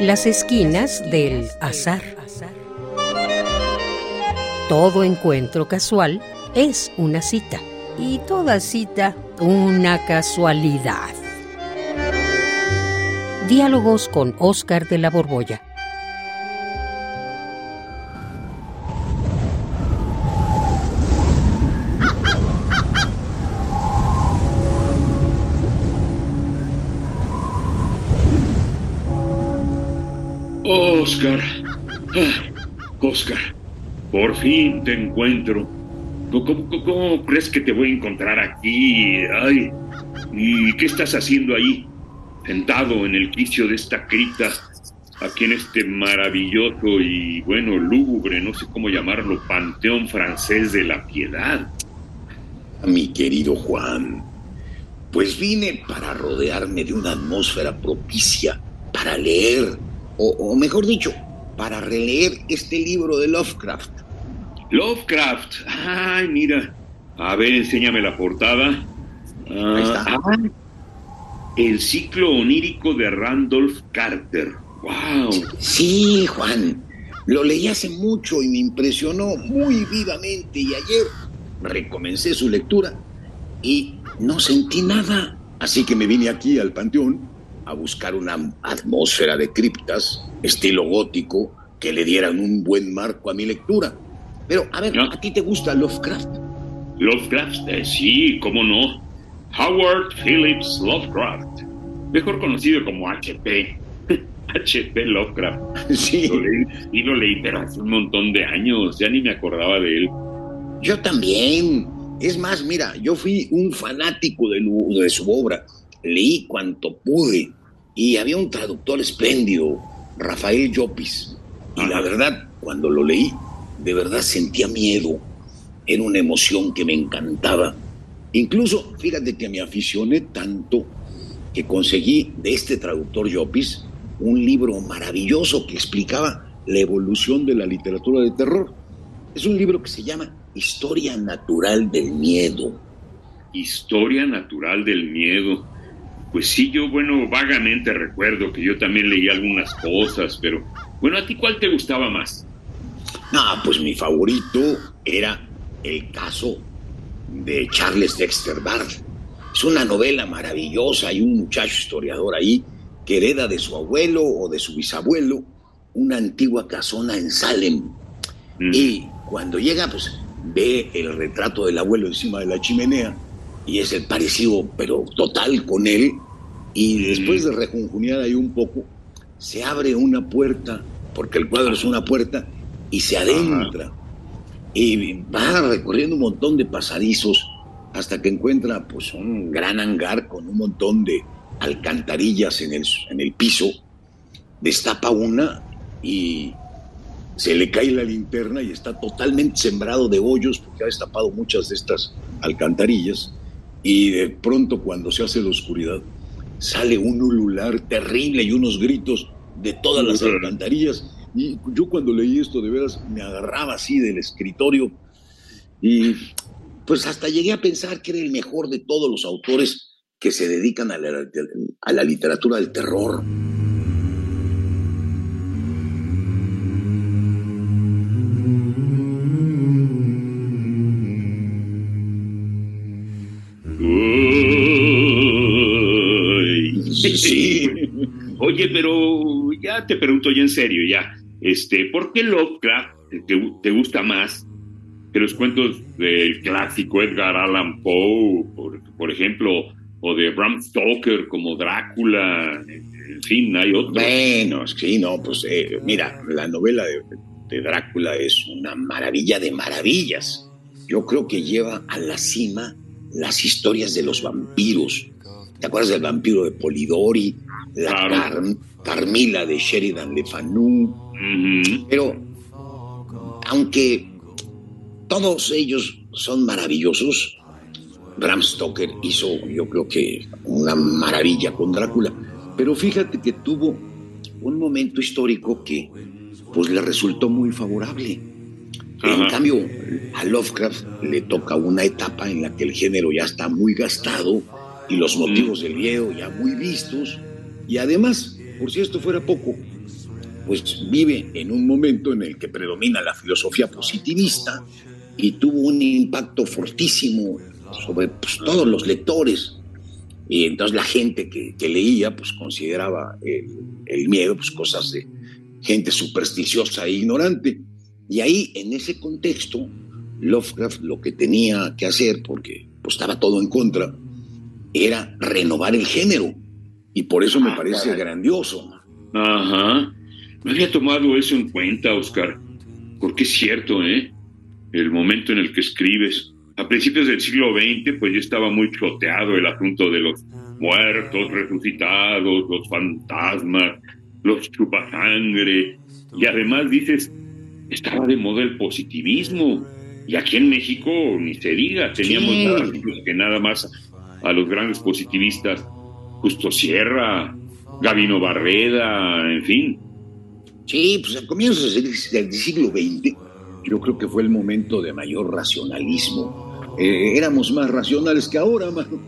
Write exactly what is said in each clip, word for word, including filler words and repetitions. Las esquinas del azar. Todo encuentro casual es una cita, y toda cita una casualidad. Diálogos con Oscar de la Borbolla. Oscar, ah, Oscar, por fin te encuentro. ¿Cómo, cómo, ¿Cómo crees que te voy a encontrar aquí? Ay, ¿y qué estás haciendo ahí, sentado en el quicio de esta cripta, aquí en este maravilloso y, bueno, lúgubre, no sé cómo llamarlo, panteón francés de la piedad? Mi querido Juan, pues vine para rodearme de una atmósfera propicia para leer. O, o mejor dicho, para releer este libro de Lovecraft. Lovecraft, ay, mira. A ver, enséñame la portada. Ah, ahí está. Ah, el ciclo onírico de Randolph Carter. ¡Wow! Sí, Juan. Lo leí hace mucho y me impresionó muy vivamente. Y ayer recomencé su lectura y no sentí nada. Así que me vine aquí al panteón a buscar una atmósfera de criptas, estilo gótico, que le dieran un buen marco a mi lectura. Pero, a ver, ¿a ti te gusta Lovecraft? Lovecraft, eh, sí, cómo no. Howard Phillips Lovecraft, mejor conocido como H P. H P Lovecraft. Sí. Lo leí, y lo leí, pero hace un montón de años, ya ni me acordaba de él. Yo también. Es más, mira, yo fui un fanático de, lo, de su obra. Leí cuanto pude. Y había un traductor espléndido, Rafael Llopis. Y la verdad, cuando lo leí, de verdad sentía miedo. Era una emoción que me encantaba. Incluso, fíjate que me aficioné tanto que conseguí de este traductor Llopis un libro maravilloso que explicaba la evolución de la literatura de terror. Es un libro que se llama Historia Natural del Miedo. Historia Natural del Miedo. Pues sí, yo, bueno, vagamente recuerdo que yo también leí algunas cosas, pero... Bueno, ¿a ti cuál te gustaba más? Ah, pues mi favorito era el caso de Charles Dexter Ward. Es una novela maravillosa. Hay un muchacho historiador ahí que hereda de su abuelo o de su bisabuelo una antigua casona en Salem. Mm. Y cuando llega, pues, ve el retrato del abuelo encima de la chimenea. Y es el parecido, pero total, con él. Y después de rejunjunear ahí un poco, se abre una puerta, porque el cuadro es una puerta, y se adentra. Y va recorriendo un montón de pasadizos hasta que encuentra, pues, un gran hangar con un montón de alcantarillas en el, en el piso. Destapa una y se le cae la linterna y está totalmente sembrado de hoyos porque ha destapado muchas de estas alcantarillas. Y de pronto, cuando se hace la oscuridad, sale un ulular terrible y unos gritos de todas las alcantarillas. Y yo, cuando leí esto, de veras me agarraba así del escritorio y pues hasta llegué a pensar que era el mejor de todos los autores que se dedican a la, a la literatura del terror. Sí. Oye, pero ya te pregunto yo en serio, ya, este, ¿por qué Lovecraft te, te gusta más que los cuentos del clásico Edgar Allan Poe, por, por ejemplo, o de Bram Stoker como Drácula? En fin, hay otros. Bueno, sí, no, pues eh, mira, la novela de, de Drácula es una maravilla de maravillas. Yo creo que lleva a la cima las historias de los vampiros. ¿Te acuerdas del vampiro de Polidori? La claro. Car- Carmila de Sheridan de Fanu. Uh-huh. Pero, aunque todos ellos son maravillosos, Bram Stoker hizo, yo creo que, una maravilla con Drácula. Pero fíjate que tuvo un momento histórico que, pues, le resultó muy favorable. Uh-huh. En cambio, a Lovecraft le toca una etapa en la que el género ya está muy gastado y los motivos del miedo ya muy vistos, y además, por si esto fuera poco, pues vive en un momento en el que predomina la filosofía positivista y tuvo un impacto fortísimo sobre pues, todos los lectores. Y entonces la gente que, que leía pues consideraba el, el miedo pues cosas de gente supersticiosa e ignorante. Y ahí, en ese contexto, Lovecraft lo que tenía que hacer, porque pues, estaba todo en contra, era renovar el género. Y por eso me ah, parece caray. grandioso. Ajá. No había tomado eso en cuenta, Oscar. Porque es cierto, ¿eh? El momento en el que escribes. A principios del siglo veinte, pues ya estaba muy choteado el asunto de los muertos, resucitados, los fantasmas, los chupasangre. Y además dices, estaba de moda el positivismo. Y aquí en México, ni se diga, teníamos sí. nada, que nada más a los grandes positivistas. Justo Sierra, Gabino Barreda, en fin. Sí, pues al comienzo del siglo veinte, yo creo que fue el momento de mayor racionalismo. Eh, éramos más racionales que ahora, mano.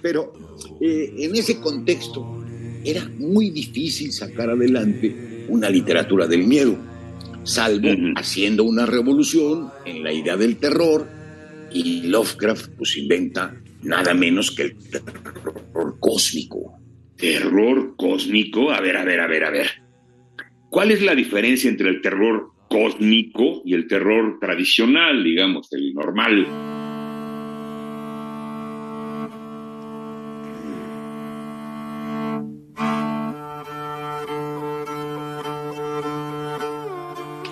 Pero eh, en ese contexto era muy difícil sacar adelante una literatura del miedo, salvo uh-huh. haciendo una revolución en la idea del terror, y Lovecraft pues inventa nada menos que el terror cósmico. ¿Terror cósmico? A ver, a ver, a ver, a ver. ¿Cuál es la diferencia entre el terror cósmico y el terror tradicional, digamos, el normal?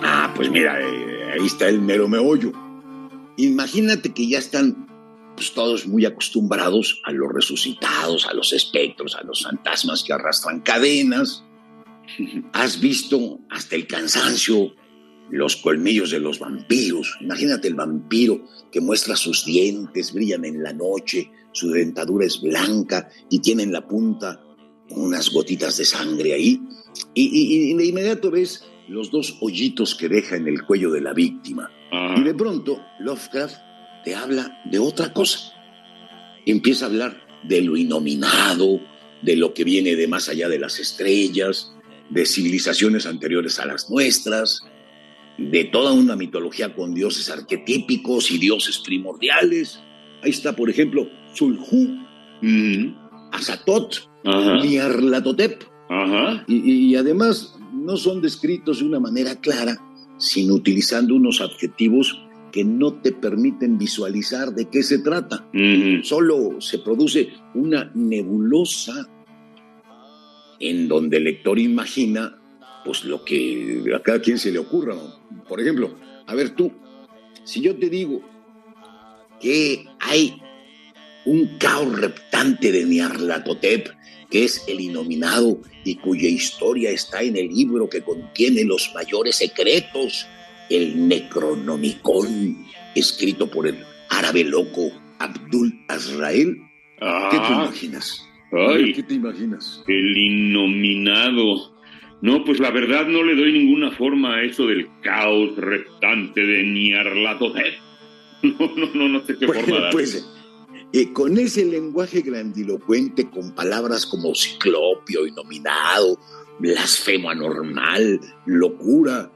Ah, pues mira, eh, ahí está el mero meollo. Imagínate que ya están pues todos muy acostumbrados a los resucitados, a los espectros, a los fantasmas que arrastran cadenas. Has visto hasta el cansancio los colmillos de los vampiros. Imagínate el vampiro que muestra sus dientes, brillan en la noche, su dentadura es blanca y tiene en la punta unas gotitas de sangre ahí. Y, y, y de inmediato ves los dos hoyitos que deja en el cuello de la víctima. Ajá. Y de pronto Lovecraft te habla de otra cosa. Empieza a hablar de lo innominado, de lo que viene de más allá de las estrellas, de civilizaciones anteriores a las nuestras, de toda una mitología con dioses arquetípicos y dioses primordiales. Ahí está, por ejemplo, Cthulhu, mm. Azathoth, Nyarlathotep. Y, y además no son descritos de una manera clara, sino utilizando unos adjetivos que no te permiten visualizar de qué se trata. Uh-huh. Solo se produce una nebulosa en donde el lector imagina pues lo que a cada quien se le ocurra. Por ejemplo, a ver tú, si yo te digo que hay un caos reptante de Nyarlathotep, que es el innominado y cuya historia está en el libro que contiene los mayores secretos, el Necronomicon, escrito por el árabe loco Abdul Azrael. Ah, ¿qué te imaginas? Ay, ¿qué te imaginas? El innominado. No, pues la verdad no le doy ninguna forma a eso del caos reptante de Nyarlathotep. No, no, no, no sé qué pues, forma dar. Pues, eh, con ese lenguaje grandilocuente, con palabras como ciclopio, innominado, blasfemo anormal, locura,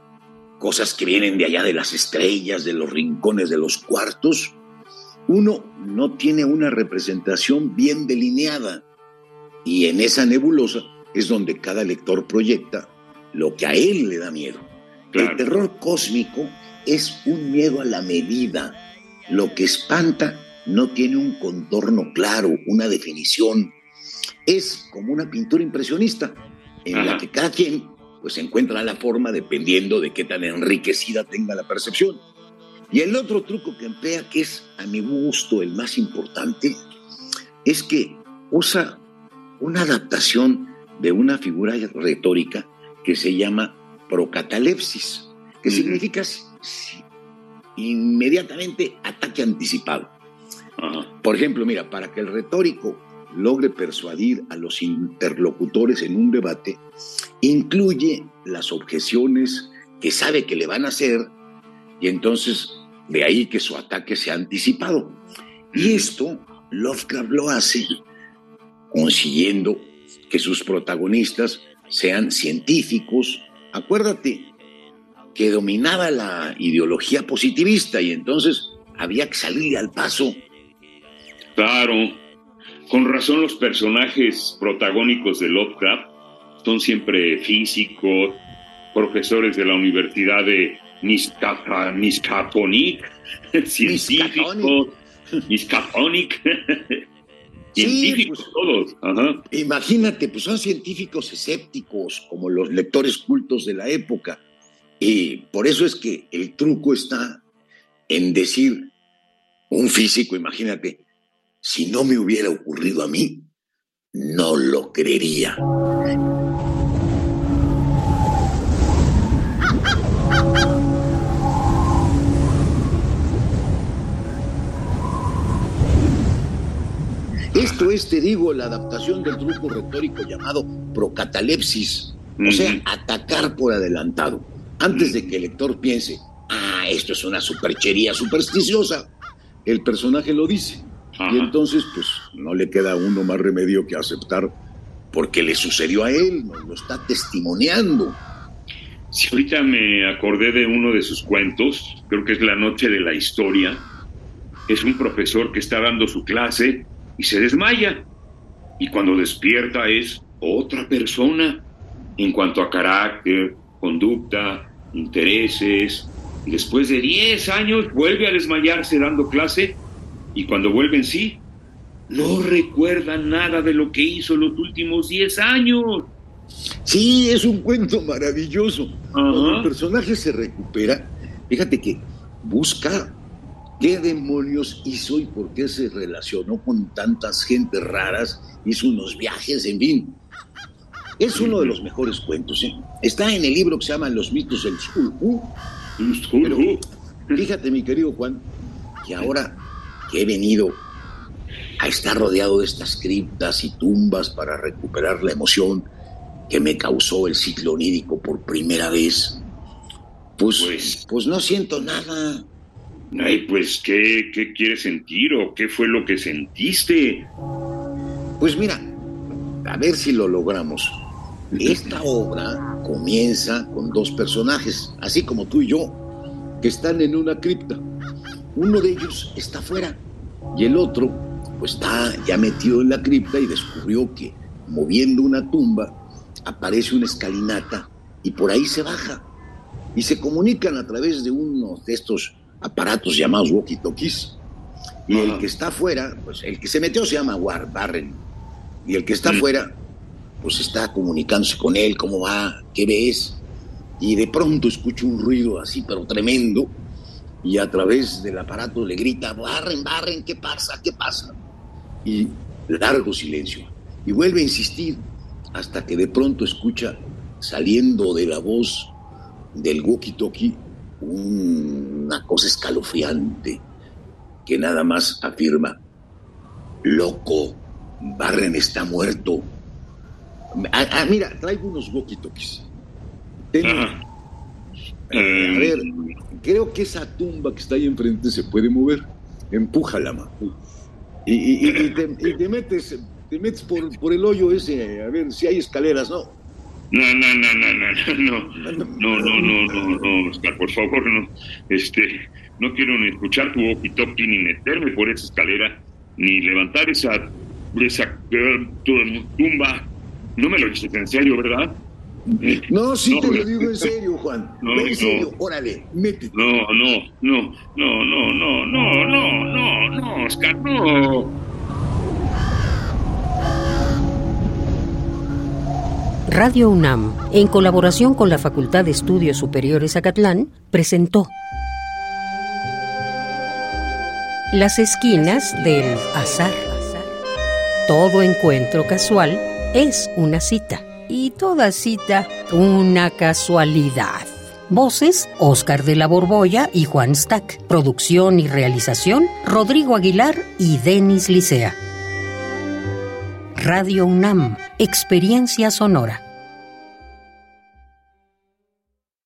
cosas que vienen de allá de las estrellas, de los rincones de los cuartos, uno no tiene una representación bien delineada. Y en esa nebulosa es donde cada lector proyecta lo que a él le da miedo. Claro. El terror cósmico es un miedo a la medida. Lo que espanta no tiene un contorno claro, una definición. Es como una pintura impresionista en Ajá. la que cada quien pues encuentra la forma dependiendo de qué tan enriquecida tenga la percepción. Y el otro truco que emplea, que es a mi gusto el más importante, es que usa una adaptación de una figura retórica que se llama procatalepsis, que uh-huh. significa inmediatamente ataque anticipado. Uh-huh. Por ejemplo, mira, para que el retórico logre persuadir a los interlocutores en un debate, incluye las objeciones que sabe que le van a hacer, y entonces de ahí que su ataque sea anticipado. Y esto Lovecraft lo hace consiguiendo que sus protagonistas sean científicos. Acuérdate que dominaba la ideología positivista y entonces había que salir al paso. Claro, con razón los personajes protagónicos de Lovecraft son siempre físicos, profesores de la Universidad de Miskatonic, científicos, Miskatonic, científicos sí, pues, todos. Ajá. Imagínate, pues son científicos escépticos, como los lectores cultos de la época. Y por eso es que el truco está en decir, un físico, imagínate, si no me hubiera ocurrido a mí, no lo creería. Esto es, te digo, la adaptación del truco retórico llamado procatalepsis, o sea, atacar por adelantado, antes de que el lector piense, ah, esto es una superchería supersticiosa. El personaje lo dice, ajá, y entonces, pues, no le queda a uno más remedio que aceptar, porque le sucedió a él, nos lo está testimoniando. Si sí, ahorita me acordé de uno de sus cuentos, creo que es La Noche de la Historia. Es un profesor que está dando su clase y se desmaya, y cuando despierta es otra persona en cuanto a carácter, conducta, intereses. Después de diez años vuelve a desmayarse dando clase, y cuando vuelve en sí no recuerda nada de lo que hizo los últimos diez años. Sí, es un cuento maravilloso. Ajá. Cuando el personaje se recupera, fíjate que busca qué demonios hizo y por qué se relacionó con tantas gentes raras, hizo unos viajes, en fin. Es uno de los mejores cuentos, ¿eh? Está en el libro que se llama Los mitos del Cthulhu. Pero fíjate, mi querido Juan, que ahora que he venido a estar rodeado de estas criptas y tumbas para recuperar la emoción que me causó el ciclo onírico por primera vez, pues, pues, pues no siento nada. Ay, pues, ¿qué, qué quieres sentir o qué fue lo que sentiste? Pues mira, a ver si lo logramos. Esta obra comienza con dos personajes, así como tú y yo, que están en una cripta. Uno de ellos está afuera y el otro, pues, está ya metido en la cripta y descubrió que, moviendo una tumba, aparece una escalinata y por ahí se baja. Y se comunican a través de uno de estos aparatos llamados walkie-talkies. Y el que está afuera, pues el que se metió se llama Ward Barren. Y el que está afuera, pues está comunicándose con él, cómo va, qué ves. Y de pronto escucha un ruido así, pero tremendo. Y a través del aparato le grita, Barren, Barren, ¿qué pasa? ¿Qué pasa? Y largo silencio. Y vuelve a insistir hasta que de pronto escucha, saliendo de la voz del walkie-talkie, una cosa escalofriante que nada más afirma, loco, Barren está muerto. Ah, ah, mira, traigo unos walkie-talkies. Ah. A ver, eh. creo que esa tumba que está ahí enfrente se puede mover. Empújala, ma. Y, y, y, y, te, y te metes, te metes por, por el hoyo ese, a ver si hay escaleras, ¿no? No, no, no, no, no, no, no, no, no, no, no, Oscar, por favor, no. Este, no quiero ni escuchar tu walkie-talkie, ni meterme por esa escalera, ni levantar esa, esa tumba. No me lo dices en serio, ¿verdad? No, sí no, te lo digo en serio, Juan. No, en serio, no. Órale, métete. No, no, no, no, no, no, no, no, no, no, Oscar, no. Radio UNAM, en colaboración con la Facultad de Estudios Superiores Acatlán, presentó Las esquinas del azar. Todo encuentro casual es una cita, y toda cita una casualidad. Voces, Oscar de la Borbolla y Juan Stack. Producción y realización, Rodrigo Aguilar y Denis Licea. Radio UNAM, experiencia sonora.